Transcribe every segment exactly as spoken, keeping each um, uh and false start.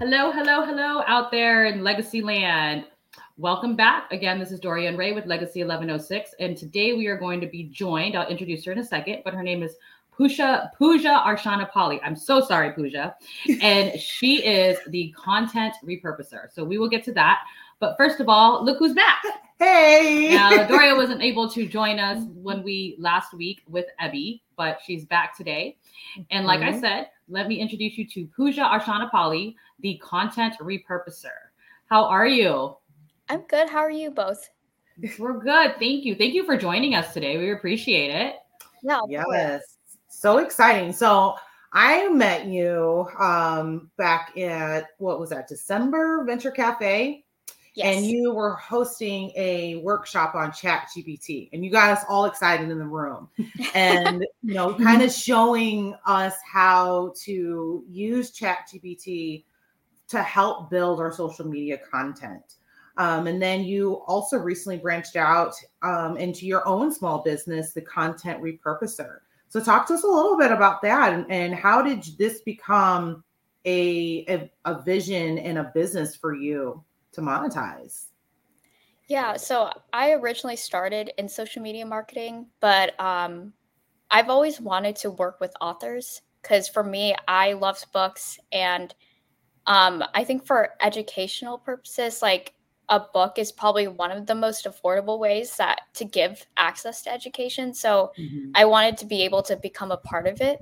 Hello, hello, hello out there in Legacy land. Welcome back. Again, this is Dorian Ray with Legacy eleven oh six. And today we are going to be joined. I'll introduce her in a second, but her name is Pooja, Pooja Arshanapally. I'm so sorry, Pooja. And she is the Content Repurposer. So we will get to that. But first of all, look who's back. Hey. Now, Doria wasn't able to join us when we last week with Ebby, but she's back today. And like mm-hmm. I said, let me introduce you to Pooja Arshanapally, the Content Repurposer. How are you? I'm good. How are you both? We're good. Thank you. Thank you for joining us today. We appreciate it. Yeah. Yes. So exciting. So I met you um, back at, what was that, December Venture Cafe? Yes. And you were hosting a workshop on ChatGPT, and you got us all excited in the room and, you know, kind of showing us how to use ChatGPT to help build our social media content. Um, and then you also recently branched out um, into your own small business, the Content Repurposer. So talk to us a little bit about that, and, and how did this become a, a a vision and a business for you to monetize? Yeah, so I originally started in social media marketing, but um, I've always wanted to work with authors because for me, I loved books. And um, I think for educational purposes, like a book is probably one of the most affordable ways that to give access to education. So mm-hmm. I wanted to be able to become a part of it.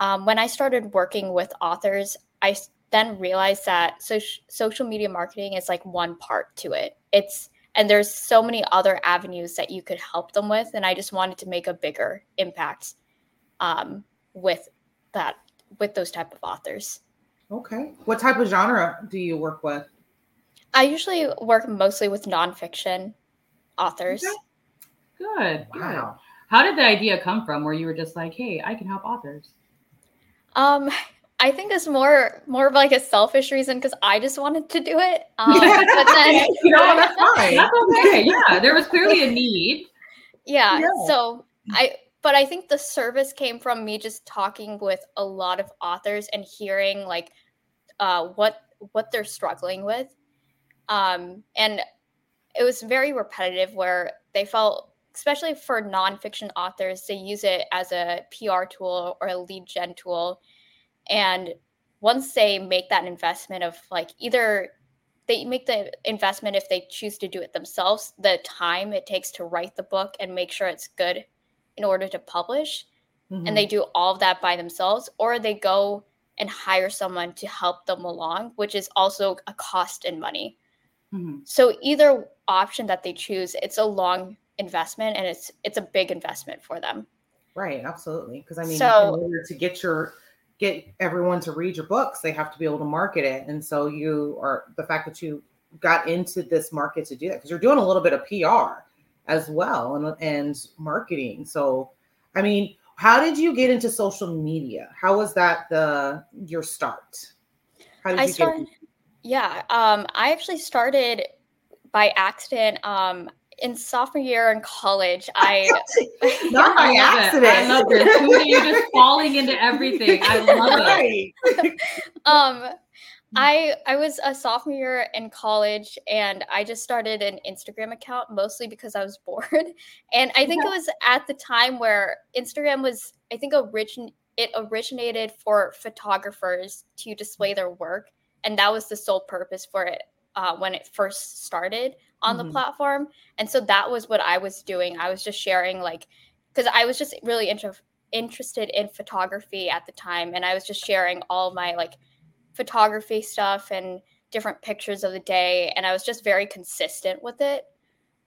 Um, when I started working with authors, I then realize that so- social media marketing is like one part to it. It's, and there's so many other avenues that you could help them with. And I just wanted to make a bigger impact um, with that, with those type of authors. Okay. What type of genre do you work with? I usually work mostly with nonfiction authors. Okay. Good. Wow. How did the idea come from where you were just like, hey, I can help authors? Um, I think it's more more of like a selfish reason because I just wanted to do it. Um, but then, you know, that's fine. That's okay. Yeah, there was clearly a need. Yeah, yeah. So I, but I think the service came from me just talking with a lot of authors and hearing like uh, what what they're struggling with, um, and it was very repetitive. Where they felt, especially for nonfiction authors, they use it as a P R tool or a lead gen tool. And once they make that investment of like either they make the investment if they choose to do it themselves, the time it takes to write the book and make sure it's good in order to publish. Mm-hmm. And they do all of that by themselves, or they go and hire someone to help them along, which is also a cost in money. Mm-hmm. So either option that they choose, it's a long investment and it's it's a big investment for them. Right. Absolutely. Because I mean, so, in order to get your... get everyone to read your books, they have to be able to market it. And so you are, the fact that you got into this market to do that, because you're doing a little bit of P R as well and, and marketing. So, I mean, how did you get into social media? How was that the your start? How did I you started, get into- yeah, um, I actually started by accident. Um, In sophomore year in college, I not by accident. I love this. You're just falling into everything. I love right. it. um, I I was a sophomore year in college, and I just started an Instagram account mostly because I was bored. And I think yeah. it was at the time where Instagram was, I think, origin it originated for photographers to display their work, and that was the sole purpose for it uh, when it first started on the mm-hmm. platform. And so that was what I was doing. I was just sharing, like, because I was just really inter- interested in photography at the time. And I was just sharing all my like photography stuff and different pictures of the day. And I was just very consistent with it.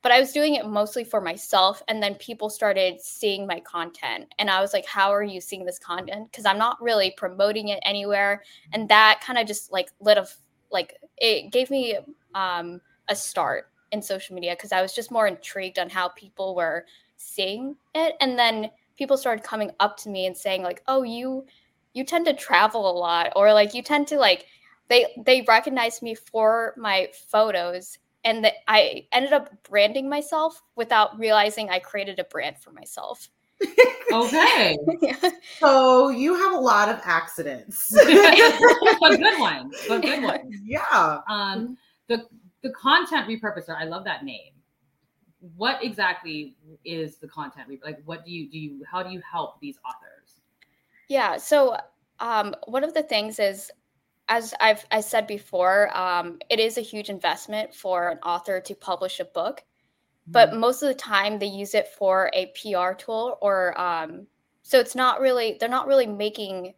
But I was doing it mostly for myself. And then people started seeing my content. And I was like, how are you seeing this content? Because I'm not really promoting it anywhere. And that kind of just like lit a, like it gave me um, a start in social media, because I was just more intrigued on how people were seeing it. And then people started coming up to me and saying like, oh, you you tend to travel a lot, or like you tend to like, they they recognized me for my photos. And that I ended up branding myself without realizing I created a brand for myself. Okay. Yeah. So you have a lot of accidents. A good one. A good one. Yeah. Um, the the Content Repurposer, I love that name. What exactly is the Content Repurposer? Like, what do you do? You, how do you help these authors? Yeah. So um, one of the things is, as I've I said before, um, it is a huge investment for an author to publish a book. But most of the time they use it for a P R tool or um, so it's not really they're not really making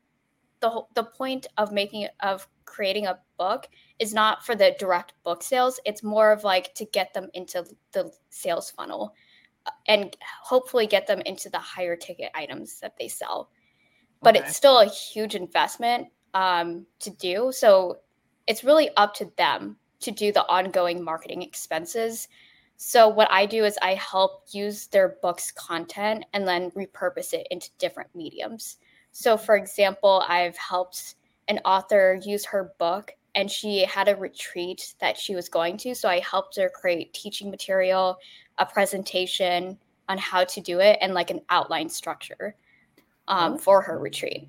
the whole, the point of making of creating a book is not for the direct book sales. It's more of like to get them into the sales funnel and hopefully get them into the higher ticket items that they sell. But okay. It's still a huge investment um, to do. So it's really up to them to do the ongoing marketing expenses. So what I do is I help use their book's content and then repurpose it into different mediums. So for example, I've helped an author use her book and she had a retreat that she was going to. So I helped her create teaching material, a presentation on how to do it and like an outline structure um, for her retreat.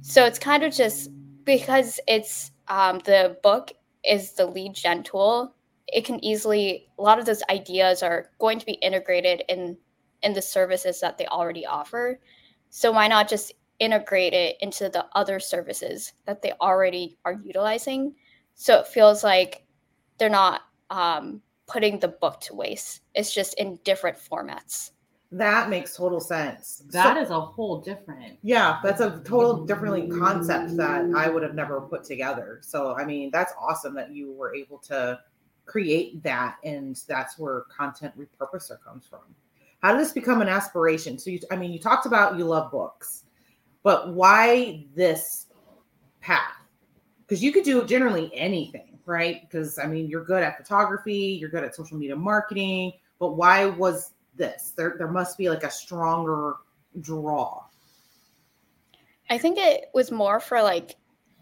So it's kind of just because it's um, the book is the lead gen tool. It can easily, a lot of those ideas are going to be integrated in, in the services that they already offer. So why not just integrate it into the other services that they already are utilizing? So it feels like they're not um, putting the book to waste. It's just in different formats. That makes total sense. That so, is a whole different. Yeah, that's a total different concept that I would have never put together. So, I mean, that's awesome that you were able to create that, and that's where Content Repurposer comes from. How did this become an aspiration? So you, I mean, you talked about you love books, but why this path? Because you could do generally anything, right? Because I mean, you're good at photography, you're good at social media marketing, but why was this? There, there must be like a stronger draw. I think it was more for like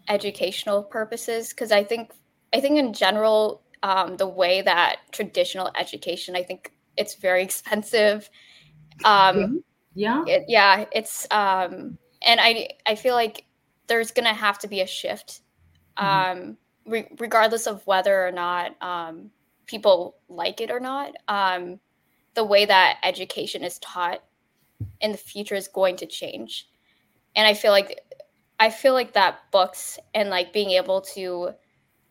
educational purposes, because I think, I think in general. Um, the way that traditional education, I think it's very expensive. Um, yeah. It, yeah. It's, um, and I, I feel like there's going to have to be a shift um, mm-hmm. re- regardless of whether or not um, people like it or not. Um, the way that education is taught in the future is going to change. And I feel like, I feel like that books and like being able to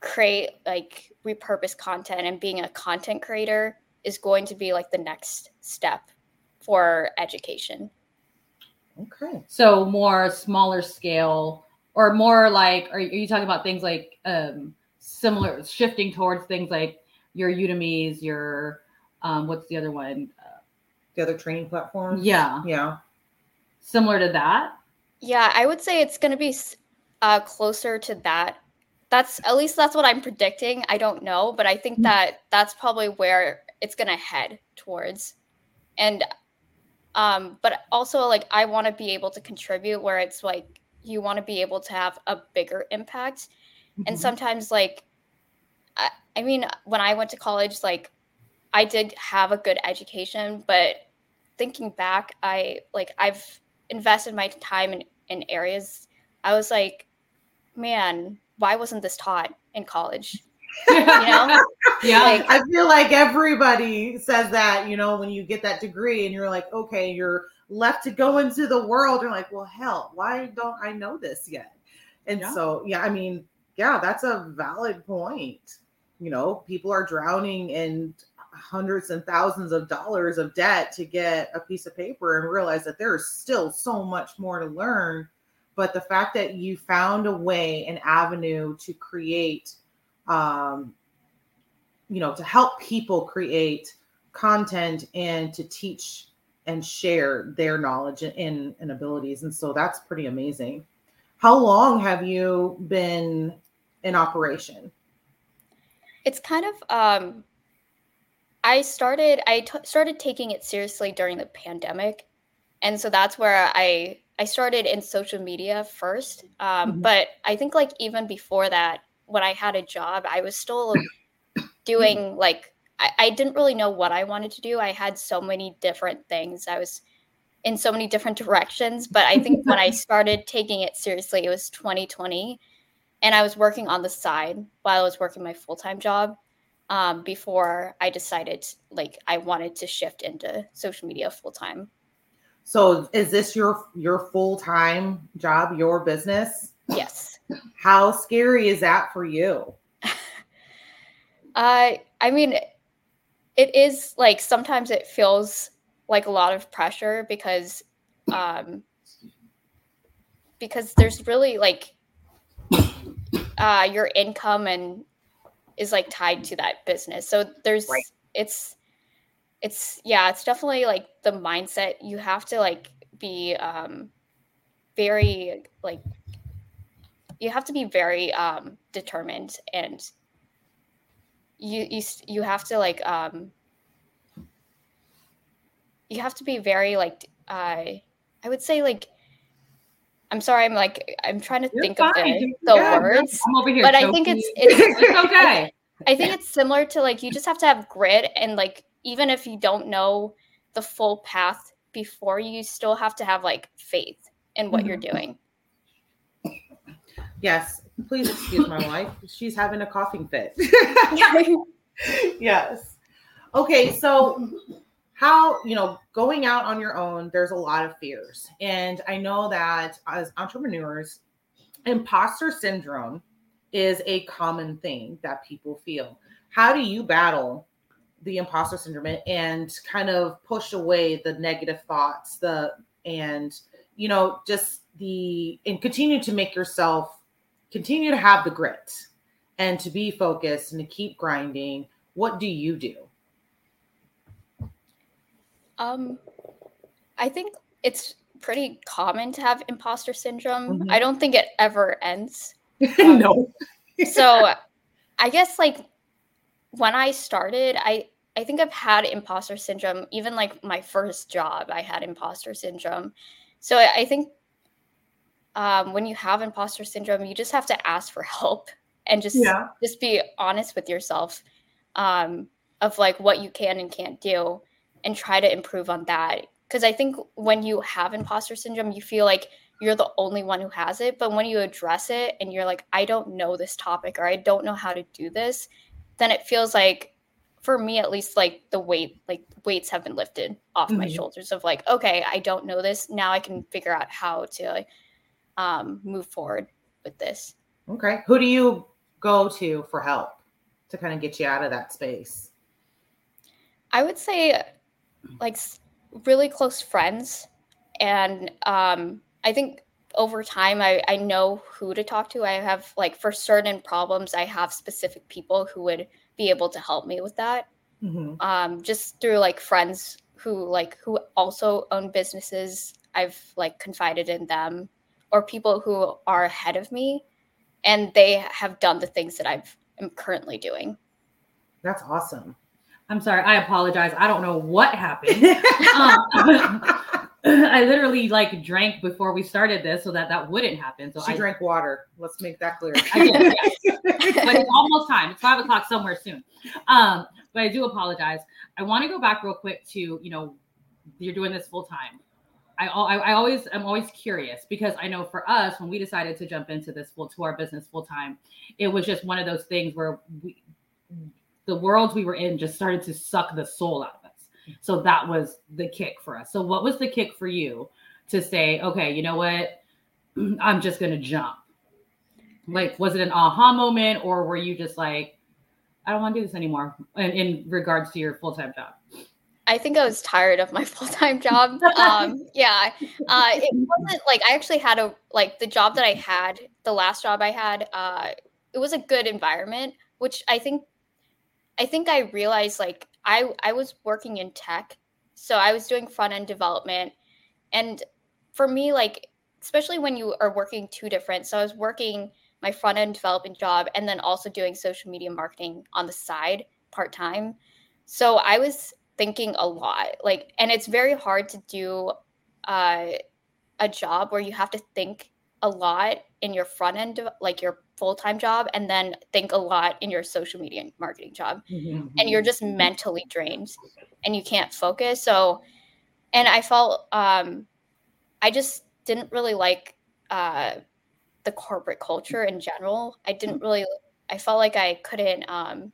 create like repurposed content and being a content creator is going to be like the next step for education. Okay. So more smaller scale or more like, are, are you talking about things like um, similar shifting towards things like your Udemy's, your, um, what's the other one? Uh, the other training platforms? Yeah. Yeah. Similar to that? Yeah. I would say it's going to be uh, closer to that. That's at least that's what I'm predicting. I don't know, but I think that that's probably where it's going to head towards. And, um, but also like, I want to be able to contribute where it's like, you want to be able to have a bigger impact. Mm-hmm. And sometimes like, I, I mean, when I went to college, like I did have a good education, but thinking back, I like, I've invested my time in, in areas. I was like, man, why wasn't this taught in college? You know? Yeah. Like, I feel like everybody says that, you know, when you get that degree and you're like, okay, you're left to go into the world. You're like, well, hell, why don't I know this yet? And yeah. so, yeah, I mean, yeah, that's a valid point. You know, people are drowning in hundreds and thousands of dollars of debt to get a piece of paper and realize that there's still so much more to learn. But the fact that you found a way, an avenue to create, um, you know, to help people create content and to teach and share their knowledge and, and abilities. And so that's pretty amazing. How long have you been in operation? It's kind of, um, I started, I t- started taking it seriously during the pandemic. And so that's where I... I started in social media first, um, mm-hmm. but I think like even before that, when I had a job, I was still doing like, I, I didn't really know what I wanted to do. I had so many different things. I was in so many different directions. But I think when I started taking it seriously, it was twenty twenty. And I was working on the side while I was working my full-time job um, before I decided like I wanted to shift into social media full-time. So is this your your full-time job, your business? Yes. How scary is that for you? uh, I mean, it is like sometimes it feels like a lot of pressure because um, because there's really like Uh, your income and is like tied to that business. So there's, right. it's, it's, yeah, it's definitely like the mindset you have to like be um, very like, you have to be very um, determined and you, you, you have to like, um, you have to be very like, uh, I would say like, I'm sorry. I'm like I'm trying to You're think fine. of the, the yeah, words, I'm over here, but I think it's it's, it's okay. I think it's similar to like you just have to have grit and like even if you don't know the full path before, you still have to have like faith in what mm-hmm. you're doing. Yes, please excuse my wife. She's having a coughing fit. Yes. Okay, so. How, you know, going out on your own, there's a lot of fears. And I know that as entrepreneurs, imposter syndrome is a common thing that people feel. How do you battle the imposter syndrome and kind of push away the negative thoughts, the, and, you know, just the, and continue to make yourself, continue to have the grit and to be focused and to keep grinding? What do you do? Um, I think it's pretty common to have imposter syndrome. Mm-hmm. I don't think it ever ends. Um, no. So I guess like when I started, I, I think I've had imposter syndrome, even like my first job, I had imposter syndrome. So I, I think um, when you have imposter syndrome, you just have to ask for help and just, yeah. just be honest with yourself um, of like what you can and can't do. And try to improve on that. Because I think when you have imposter syndrome, you feel like you're the only one who has it. But when you address it and you're like, I don't know this topic or I don't know how to do this, then it feels like, for me at least, like the weight, like weights have been lifted off mm-hmm. my shoulders of like, okay, I don't know this. Now I can figure out how to like, um, move forward with this. Okay. Who do you go to for help to kind of get you out of that space? I would say... like really close friends. And um, I think over time, I, I know who to talk to. I have like for certain problems, I have specific people who would be able to help me with that. Mm-hmm. Um, just through like friends who like who also own businesses. I've like confided in them or people who are ahead of me and they have done the things that I've am currently doing. That's awesome. I'm sorry. I apologize. I don't know what happened. um, I literally like drank before we started this so that that wouldn't happen. So she I drank water. Let's make that clear. I did, yes. But it's almost time. It's five o'clock somewhere soon. Um, but I do apologize. I want to go back real quick to, you know, you're doing this full time. I, I, I always, I'm always curious because I know for us, when we decided to jump into this full to our business full time, it was just one of those things where we, the world we were in just started to suck the soul out of us. So that was the kick for us. So what was the kick for you to say, okay, you know what? I'm just going to jump. Like, was it an aha moment or were you just like, I don't want to do this anymore in, in regards to your full-time job? I think I was tired of my full-time job. um, yeah. Uh, it wasn't like, I actually had a, like the job that I had, the last job I had, uh, it was a good environment, which I think I think I realized like I, I was working in tech, so I was doing front end development. And for me, like, especially when you are working two different, so I was working my front end development job and then also doing social media marketing on the side part time. So I was thinking a lot, like, and it's very hard to do uh, a job where you have to think a lot in your front end, like your full-time job, and then think a lot in your social media marketing job. Mm-hmm. And you're just mentally drained and you can't focus. So And I felt um, I just didn't really like uh, the corporate culture in general. I didn't really I felt like I couldn't. Um,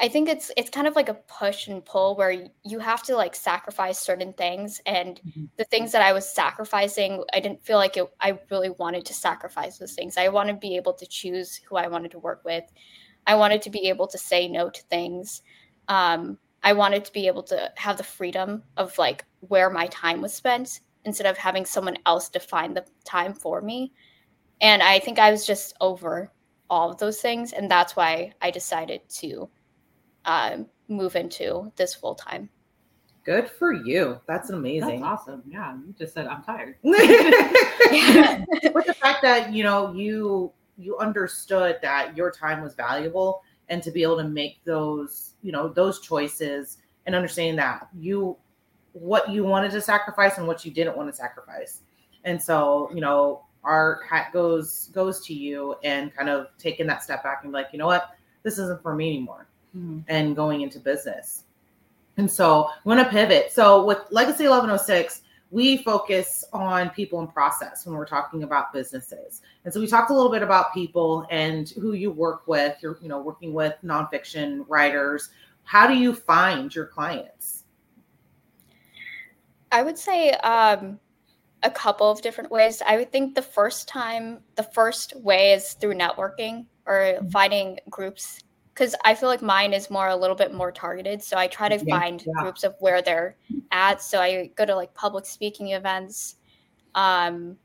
I think it's it's kind of like a push and pull where you have to like sacrifice certain things. And mm-hmm. the things that I was sacrificing, I didn't feel like it, I really wanted to sacrifice those things. I wanted to be able to choose who I wanted to work with. I wanted to be able to say no to things. Um, I wanted to be able to have the freedom of like where my time was spent instead of having someone else define the time for me. And I think I was just over all of those things. And that's why I decided to uh, move into this full time. Good for you. That's amazing. That's awesome. Yeah. You just said, I'm tired. With the fact that, you know, you, you understood that your time was valuable and to be able to make those, you know, those choices and understanding that you, what you wanted to sacrifice and what you didn't want to sacrifice. And so, you know, our hat goes, goes to you and kind of taking that step back and be like, you know what, this isn't for me anymore mm-hmm. and going into business. And so I'm going to pivot. So with Legacy eleven oh six, we focus on people and process when we're talking about businesses. And so we talked a little bit about people and who you work with. You're, you know, working with nonfiction writers. How do you find your clients? I would say um, a couple of different ways. I would think the first time, the first way is through networking or mm-hmm. finding groups, because I feel like mine is more a little bit more targeted. So I try to yeah, find yeah. groups of where they're at. So I go to like public speaking events, um,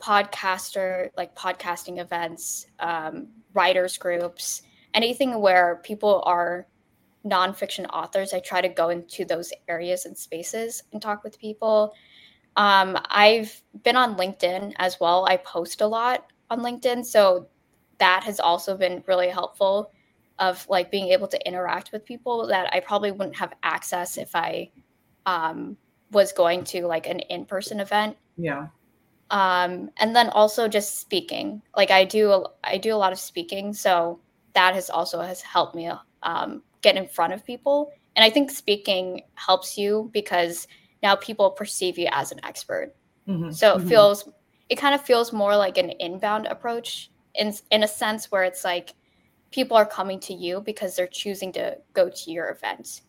podcaster, like podcasting events, um, writers groups, anything where people are nonfiction authors. I try to go into those areas and spaces and talk with people. Um, I've been on LinkedIn as well. I post a lot on LinkedIn. So that has also been really helpful, of like being able to interact with people that I probably wouldn't have access if I um, was going to like an in-person event. Yeah. Um, and then also just speaking, like I do, I do a lot of speaking. So that has also has helped me um, get in front of people. And I think speaking helps you because now people perceive you as an expert. Mm-hmm. So it mm-hmm. feels, it kind of feels more like an inbound approach in in a sense where it's like, people are coming to you because they're choosing to go to your event.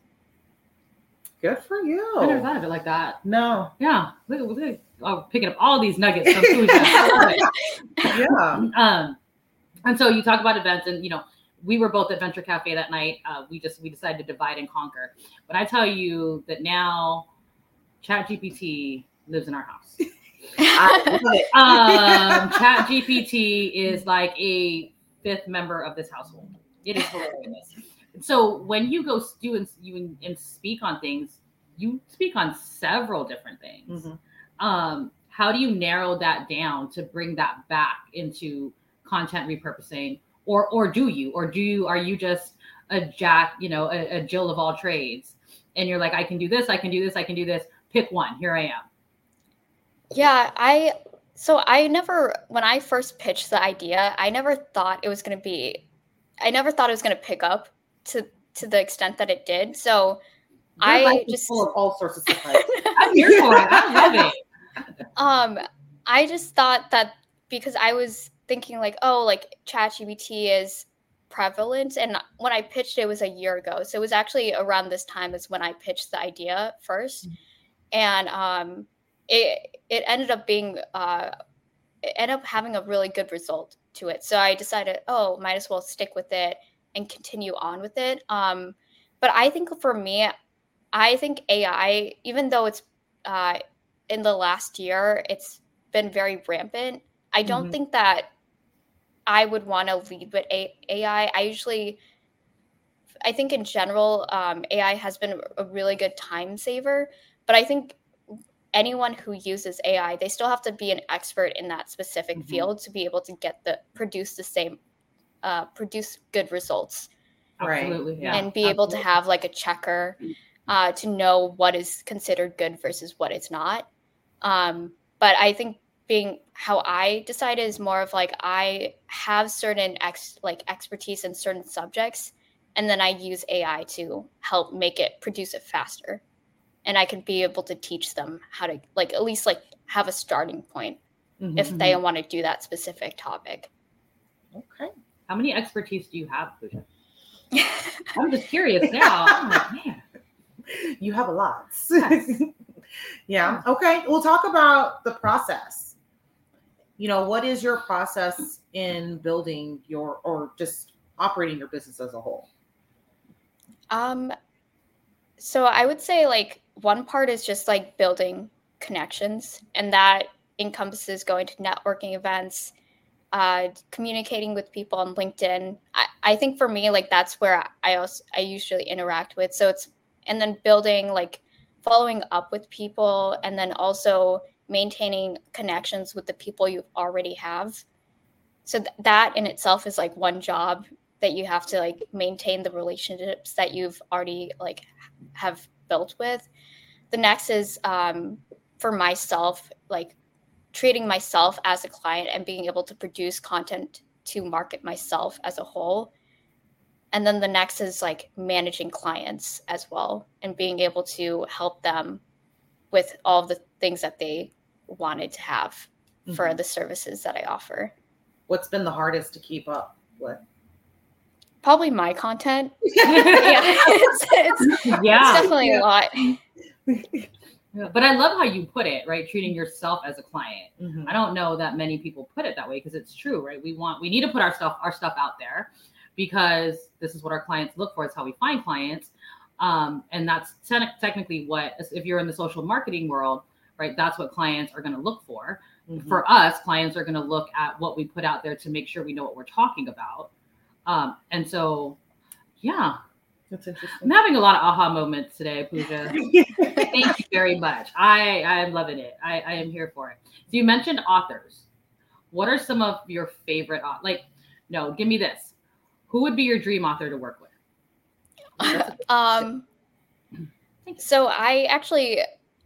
Good for you. I never thought of it like that. No. Yeah. Look, look, I'm picking up all these nuggets from Pooja. Yeah. Um, and so you talk about events and, you know, we were both at Venture Cafe that night. Uh, we just, we decided to divide and conquer. But I tell you that now ChatGPT lives in our house. I love it. Um, ChatGPT is like a fifth member of this household. It is hilarious. So when you go do and you and, and speak on things, you speak on several different things. Mm-hmm. Um, how do you narrow that down to bring that back into content repurposing, or or do you, or do you are you just a jack, you know, a, a Jill of all trades, and you're like, I can do this, I can do this, I can do this. Pick one. Here I am. Yeah, I. So I never, when I first pitched the idea, I never thought it was going to be, I never thought it was going to pick up to, to the extent that it did. So Your I life just, is full of all sorts of stuff. I'm here for it. I love it. Um, I just thought that because I was thinking like, oh, like ChatGPT is prevalent. And when I pitched, it was a year ago. So it was actually around this time is when I pitched the idea first. And, um, It it ended up being uh, it ended up having a really good result to it. So I decided, oh, might as well stick with it and continue on with it. Um, but I think for me, I think A I, even though it's uh, in the last year, it's been very rampant. I don't mm-hmm. think that I would want to lead with A I. I usually, I think in general, um, A I has been a really good time saver. But I think anyone who uses A I, they still have to be an expert in that specific mm-hmm. field to be able to get the produce the same, uh, produce good results. Absolutely, right. Yeah. And be Absolutely. Able to have like a checker uh, to know what is considered good versus what it's not. Um, but I think being how I decided is more of like I have certain ex like expertise in certain subjects, and then I use A I to help make it produce it faster. and I could be able to teach them how to, like, at least like have a starting point mm-hmm, if mm-hmm. they want to do that specific topic. Okay. How many expertise do you have, Pooja? I'm just curious now. I'm like, man, you have a lot. Yes. Yeah. Okay. We'll talk about the process. You know, what is your process in building your, or just operating your business as a whole? Um, so I would say like one part is just like building connections, and that encompasses going to networking events, uh, communicating with people on LinkedIn. I, I think for me, like that's where I also, I usually interact with. So it's, and then building, like following up with people, and then also maintaining connections with the people you already have. So th- that in itself is like one job that you have to like maintain the relationships that you've already like have built with. The next is um, for myself, like treating myself as a client and being able to produce content to market myself as a whole. And then the next is like managing clients as well and being able to help them with all the things that they wanted to have mm-hmm. for the services that I offer. What's been the hardest to keep up with? Probably my content. yeah, it's, it's, yeah, it's definitely yeah. a lot. But I love how you put it, right? Treating yourself as a client. Mm-hmm. I don't know that many people put it that way because it's true, right? We want, we need to put our stuff, our stuff out there because this is what our clients look for. It's how we find clients. Um, and that's te- technically what, if you're in the social marketing world, right, that's what clients are going to look for. Mm-hmm. For us, clients are going to look at what we put out there to make sure we know what we're talking about. Um, and so, yeah, that's interesting. I'm having a lot of aha moments today, Pooja. Thank you very much. I, I am loving it. I, I am here for it. So you mentioned authors. What are some of your favorite, like, no, give me this. Who would be your dream author to work with? um so I actually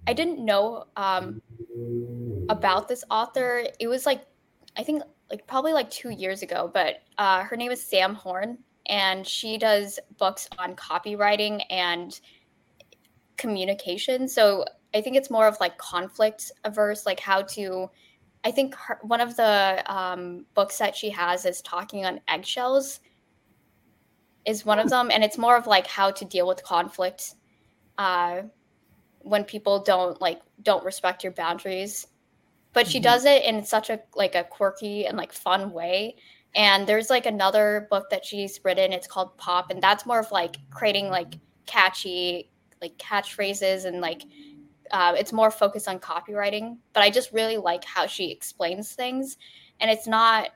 I didn't know um about this author. It was like I think like probably like two years ago, but uh her name is Sam Horn, and she does books on copywriting and communication. So I think it's more of like conflict averse, like how to I think her, one of the um books that she has is Talking on Eggshells is one of them, and it's more of like how to deal with conflict uh, when people don't like don't respect your boundaries. But mm-hmm. she does it in such a like a quirky and like fun way. And there's like another book that she's written. It's called Pop, and that's more of like creating like catchy like catchphrases and like uh, it's more focused on copywriting. But I just really like how she explains things, and it's not.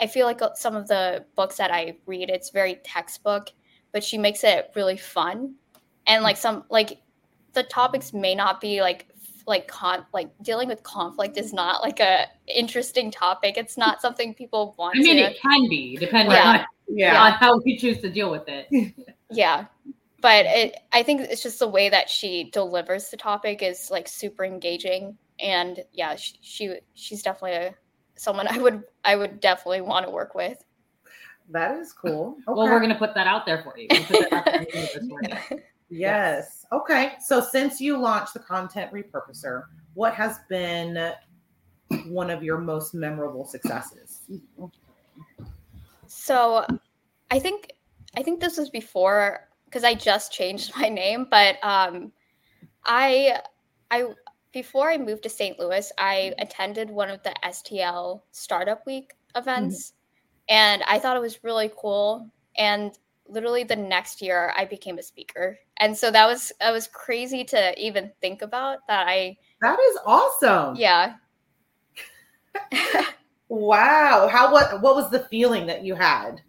I feel like some of the books that I read, it's very textbook, but she makes it really fun. And like some, like the topics may not be like, like, con, like dealing with conflict is not like a interesting topic. It's not something people want. I mean, to. It can be depending yeah. on, yeah. on how we choose to deal with it. yeah. But it, I think it's just the way that she delivers the topic is like super engaging. And yeah, she, she she's definitely a, someone I would I would definitely want to work with. That is cool. Okay. Well, we're going to put that out there for you. We'll put that out there this morning. yes. yes. Okay. So since you launched the Content Repurposer, what has been one of your most memorable successes? So I think I think this was before because I just changed my name, but um, I I. Before I moved to Saint Louis, I attended one of the S T L Startup Week events, mm-hmm. and I thought it was really cool. And literally the next year, I became a speaker, and so that was that was crazy to even think about. That I that is awesome. Yeah. Wow. How what what was the feeling that you had?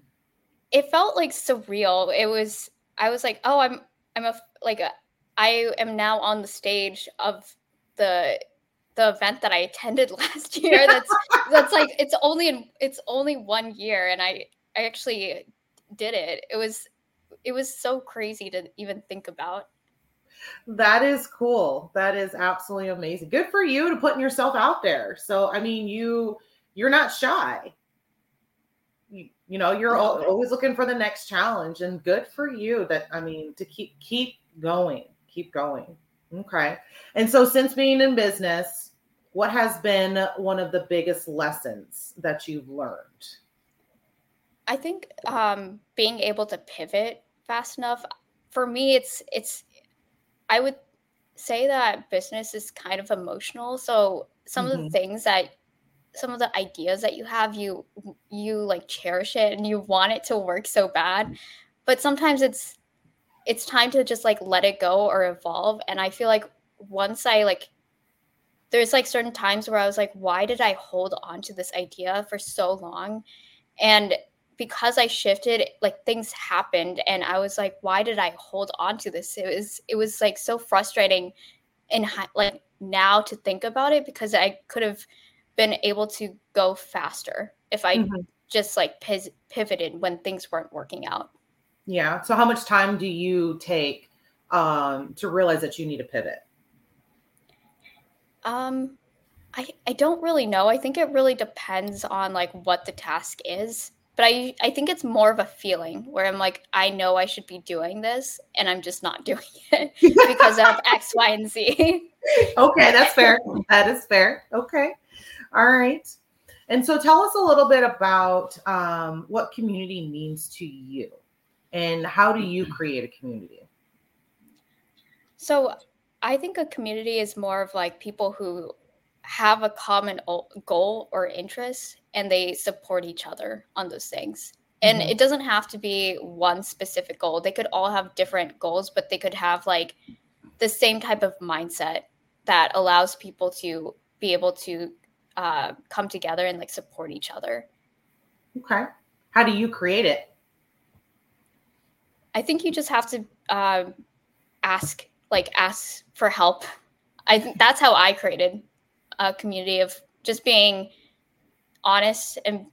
It felt like surreal. It was. I was like, oh, I'm I'm a like a, I am now on the stage of the the event that I attended last year. That's that's like it's only in, it's only one year, and I I actually did it. It was it was so crazy to even think about. That is cool. That is absolutely amazing. Good for you to putting yourself out there. So I mean, you you're not shy. You, you know, you're no. always looking for the next challenge, and good for you. That I mean, to keep keep going, keep going. Okay. And so since being in business, what has been one of the biggest lessons that you've learned? I think um, being able to pivot fast enough. For me, it's it's I would say that business is kind of emotional. So some mm-hmm. of the things that some of the ideas that you have, you you like cherish it and you want it to work so bad. But sometimes it's it's time to just like let it go or evolve. And I feel like once I like there's like certain times where I was like, why did I hold on to this idea for so long? And because I shifted, like things happened and I was like, why did I hold on to this? It was, it was like so frustrating and like now to think about it, because I could have been able to go faster if I mm-hmm. just like piz- pivoted when things weren't working out. Yeah. So how much time do you take um, to realize that you need to pivot? Um, I, I don't really know. I think it really depends on like what the task is. But I, I think it's more of a feeling where I'm like, I know I should be doing this and I'm just not doing it because of X, Y, and Z. Okay, that's fair. That is fair. Okay. All right. And so tell us a little bit about um, what community means to you and how do you create a community? So I think a community is more of like people who have a common goal or interest and they support each other on those things. And mm-hmm. it doesn't have to be one specific goal. They could all have different goals, but they could have like the same type of mindset that allows people to be able to uh, come together and like support each other. Okay. How do you create it? I think you just have to uh, ask, like ask for help. I think that's how I created a community, of just being honest and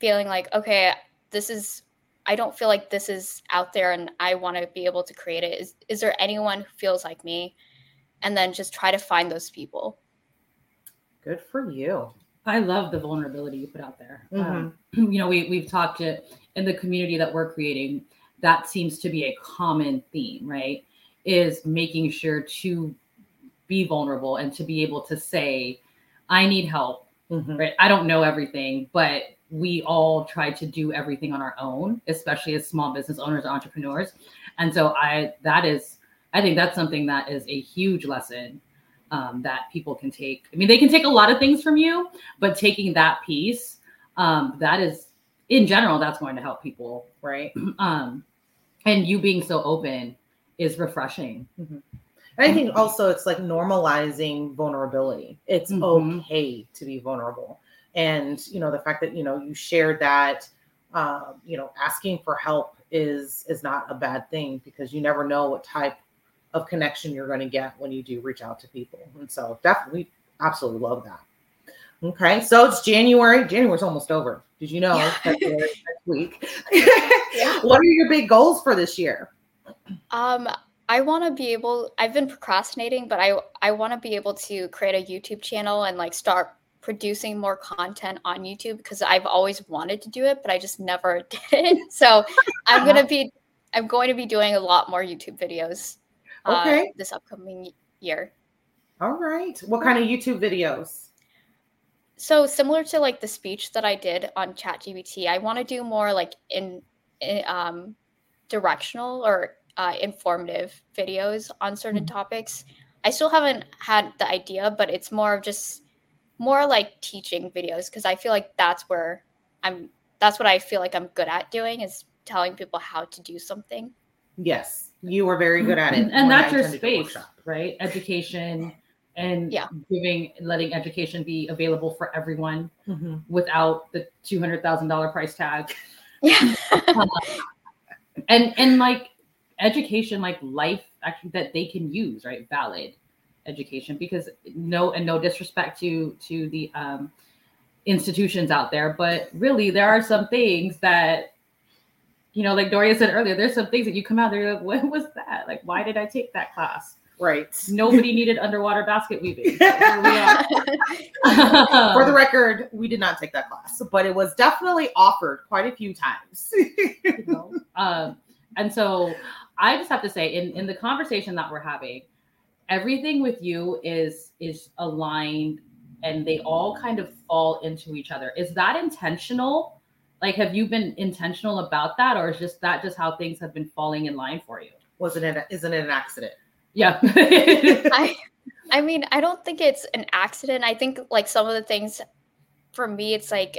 feeling like, okay, this is, I don't feel like this is out there and I want to be able to create it. Is, is there anyone who feels like me? And then just try to find those people. Good for you. I love the vulnerability you put out there. Mm-hmm. Um, you know, we, we've talked to in the community that we're creating, that seems to be a common theme, right? Is making sure to be vulnerable and to be able to say, I need help. Mm-hmm. Right? I don't know everything, but we all try to do everything on our own, especially as small business owners, entrepreneurs. And so I, that is, I think that's something that is a huge lesson um, that people can take. I mean, they can take a lot of things from you, but taking that piece, um, that is in general, that's going to help people. Right. Um, and you being so open is refreshing. Mm-hmm. I think also it's like normalizing vulnerability. It's mm-hmm. okay to be vulnerable. And, you know, the fact that, you know, you shared that, uh, you know, asking for help is, is not a bad thing, because you never know what type of connection you're going to get when you do reach out to people. And so definitely, absolutely love that. Okay. So it's January. January's almost over. Did you know yeah. that's next week? yeah. What are your big goals for this year? Um, I want to be able, I've been procrastinating, but I, I want to be able to create a YouTube channel and like start producing more content on YouTube, because I've always wanted to do it, but I just never did. So I'm going to be, I'm going to be doing a lot more YouTube videos uh, okay. this upcoming year. All right. What kind of YouTube videos? So similar to like the speech that I did on ChatGPT, I want to do more like in, in um, directional or Uh, informative videos on certain mm-hmm. topics. I still haven't had the idea, but it's more of just more like teaching videos, because I feel like that's where I'm, that's what I feel like I'm good at doing, is telling people how to do something. Yes, you are very good at it. And that's your space, right? Education and yeah. giving, letting education be available for everyone mm-hmm. without the two hundred thousand dollars price tag. Yeah. and and like, education, like life actually that they can use, right? Valid education, because no, and no disrespect to, to the um, institutions out there, but really there are some things that, you know, like Doria said earlier, there's some things that you come out there, like, what was that? Like, why did I take that class? Right. Nobody needed underwater basket weaving. So here we are. For the record, we did not take that class, but it was definitely offered quite a few times. you know? um, and so I just have to say in, in the conversation that we're having, everything with you is is aligned and they all kind of fall into each other. Is that intentional? Like, have you been intentional about that? Or is just that just how things have been falling in line for you? Wasn't it, isn't it an accident? Yeah. I, I mean, I don't think it's an accident. I think like some of the things for me, it's like,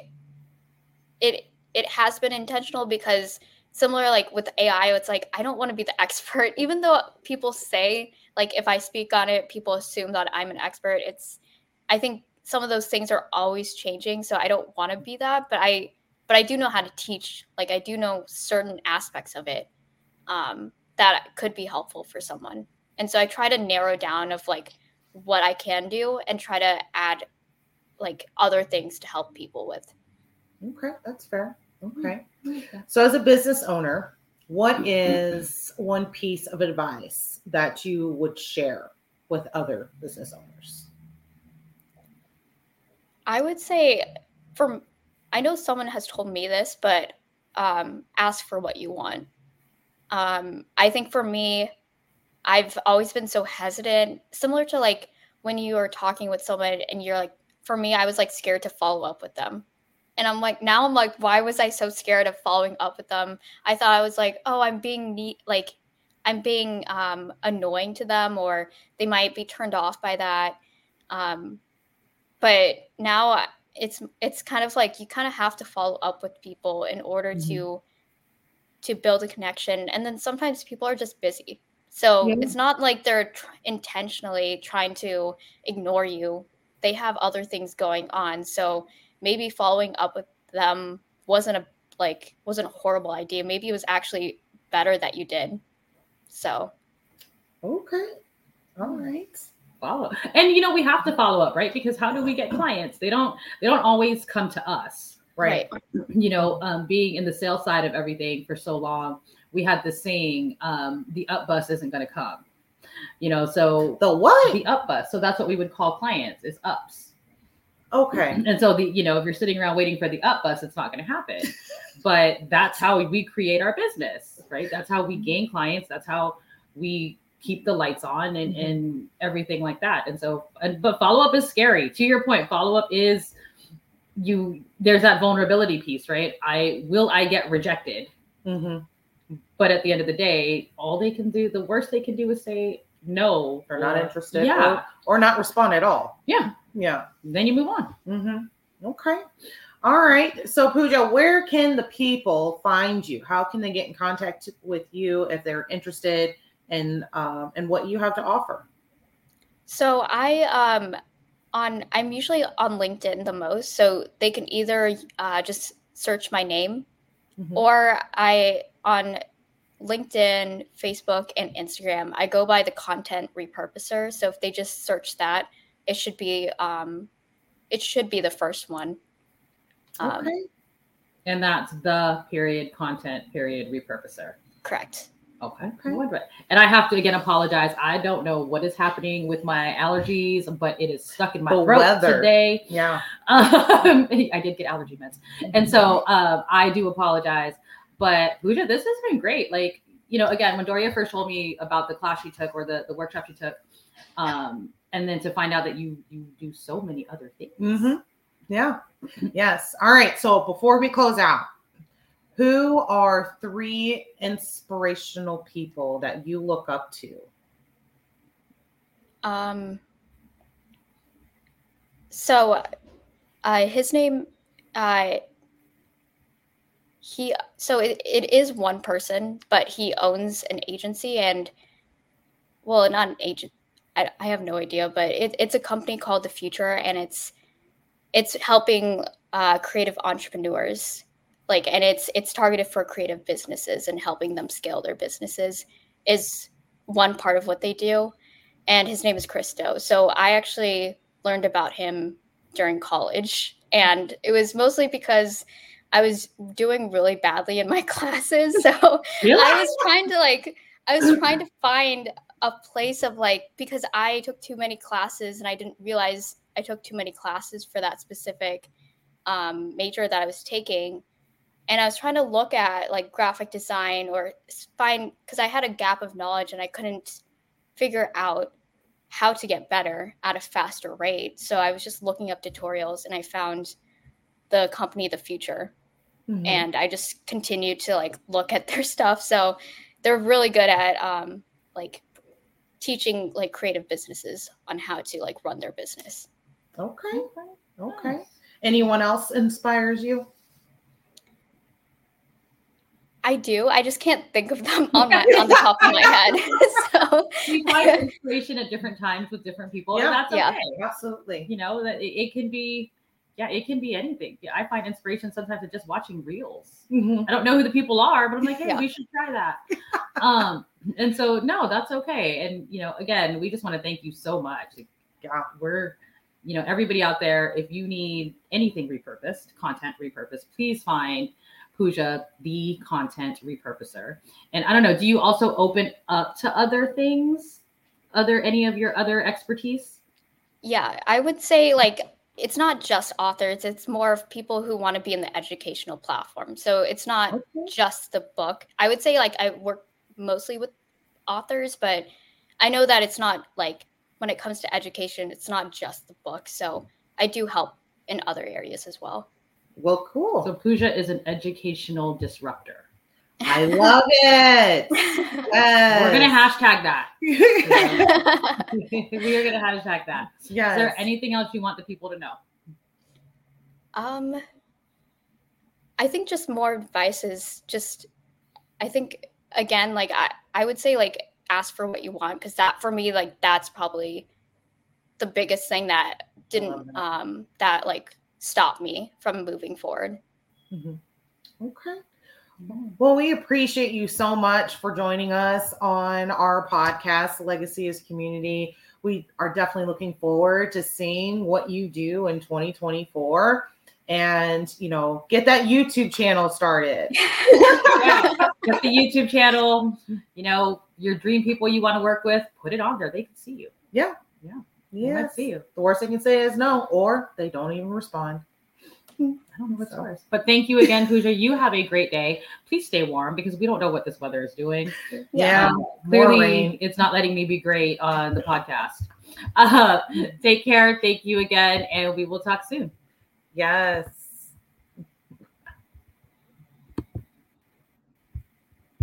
it, it has been intentional because similar, like with A I, it's like, I don't want to be the expert, even though people say like, if I speak on it, people assume that I'm an expert. It's, I think some of those things are always changing. So I don't want to be that, but I, but I do know how to teach. Like I do know certain aspects of it um, that could be helpful for someone. And so I try to narrow down of like what I can do and try to add like other things to help people with. Okay, that's fair. Okay. So as a business owner, what is one piece of advice that you would share with other business owners? I would say for, I know someone has told me this, but um, ask for what you want. Um, I think for me, I've always been so hesitant, similar to like when you are talking with someone and you're like, for me, I was like scared to follow up with them. And I'm like, now I'm like, why was I so scared of following up with them? I thought I was like, oh, I'm being neat, like I'm being um, annoying to them, or they might be turned off by that. Um, but now it's it's kind of like you kind of have to follow up with people in order mm-hmm. to to build a connection. And then sometimes people are just busy. So yeah. It's not like they're tr- intentionally trying to ignore you. They have other things going on. So maybe following up with them wasn't a like wasn't a horrible idea. Maybe it was actually better that you did. So. Okay. All right. Follow. And, you know, we have to follow up, right? Because how do we get clients? They don't they don't always come to us. Right. right. You know, um, being in the sales side of everything for so long, we had the saying, um, the up bus isn't going to come, you know, so the what? The up bus. So that's what we would call clients is ups. Okay. And so the, you know, if you're sitting around waiting for the up bus, it's not going to happen, but that's how we create our business, right? That's how we gain clients. That's how we keep the lights on and, mm-hmm. and everything like that. And so, and, but follow-up is scary. To your point, follow-up is you, there's that vulnerability piece, right? I will, I get rejected. Mm-hmm. But at the end of the day, all they can do, the worst they can do is say no. They're not interested. Yeah. Or, or not respond at all. Yeah. Yeah. Then you move on. Mm-hmm. Okay. All right. So Pooja, where can the people find you? How can they get in contact with you if they're interested in, um, in what you have to offer? So I, um, on, I'm usually on LinkedIn the most, so they can either, uh, just search my name mm-hmm. or I, on LinkedIn, Facebook, and Instagram, I go by the Content Repurposer. So if they just search that, it should be um, it should be the first one. Um, okay. And that's the period content period repurposer. Correct. Okay. okay. And I have to again apologize. I don't know what is happening with my allergies, but it is stuck in my the throat weather. Today. Yeah. Um, I did get allergy meds, and so um, I do apologize. But Pooja, this has been great. Like, you know, again, when Doria first told me about the class she took or the, the workshop she took, um, and then to find out that you you do so many other things. Mm-hmm. Yeah. Yes. All right. So before we close out, who are three inspirational people that you look up to? Um. So, uh, his name, uh. He so it, it is one person, but he owns an agency and well, not an agent. I, I have no idea, but it, it's a company called The Future, and it's it's helping uh, creative entrepreneurs, like, and it's it's targeted for creative businesses and helping them scale their businesses is one part of what they do. And his name is Christo. So I actually learned about him during college, and it was mostly because I was doing really badly in my classes. So really? I was trying to like, I was trying to find a place of like, because I took too many classes and I didn't realize I took too many classes for that specific um, major that I was taking. And I was trying to look at like graphic design or find, because I had a gap of knowledge and I couldn't figure out how to get better at a faster rate. So I was just looking up tutorials and I found the company, The Future. Mm-hmm. And I just continued to like look at their stuff. So they're really good at um, like teaching like creative businesses on how to like run their business. Okay. Okay. Nice. Anyone else inspires you? I do. I just can't think of them on, my, on the top of my head. So you find inspiration at different times with different people. Yeah, and that's okay. Yeah, absolutely. You know, that it, it can be, yeah, it can be anything. I find inspiration sometimes in just watching reels. Mm-hmm. I don't know who the people are, but I'm like, hey, yeah. we should try that. um, and so, no, that's okay. And, you know, again, we just want to thank you so much. Like, God, we're, you know, everybody out there, if you need anything repurposed, content repurposed, please find Pooja, the Content Repurposer. And I don't know, do you also open up to other things? Other, any of your other expertise? Yeah, I would say like, it's not just authors, it's more of people who want to be in the educational platform. So it's not okay. just the book. I would say like, I work mostly with authors, but I know that it's not like, when it comes to education, it's not just the book. So I do help in other areas as well. Well, cool. So Pooja is an educational disruptor. I love it. Yes. We're going to hashtag that. We are going to hashtag that. Yes. Is there anything else you want the people to know? Um, I think just more advice is just, I think, again, like I, I would say like ask for what you want. Cause that for me, like that's probably the biggest thing that didn't, that. um, that like, stop me from moving forward. Mm-hmm. Okay. Well, we appreciate you so much for joining us on our podcast, Legacy is Community. We are definitely looking forward to seeing what you do in twenty twenty-four and, you know, get that YouTube channel started. Get the YouTube channel, you know, your dream people you want to work with, put it on there. They can see you. Yeah. Yeah. Yeah, see you. The worst they can say is no, or they don't even respond. I don't know what's so. worse. But thank you again, Pooja. You have a great day. Please stay warm because we don't know what this weather is doing. Yeah, um, clearly rain. It's not letting me be great on the podcast. Uh, take care. Thank you again, and we will talk soon. Yes.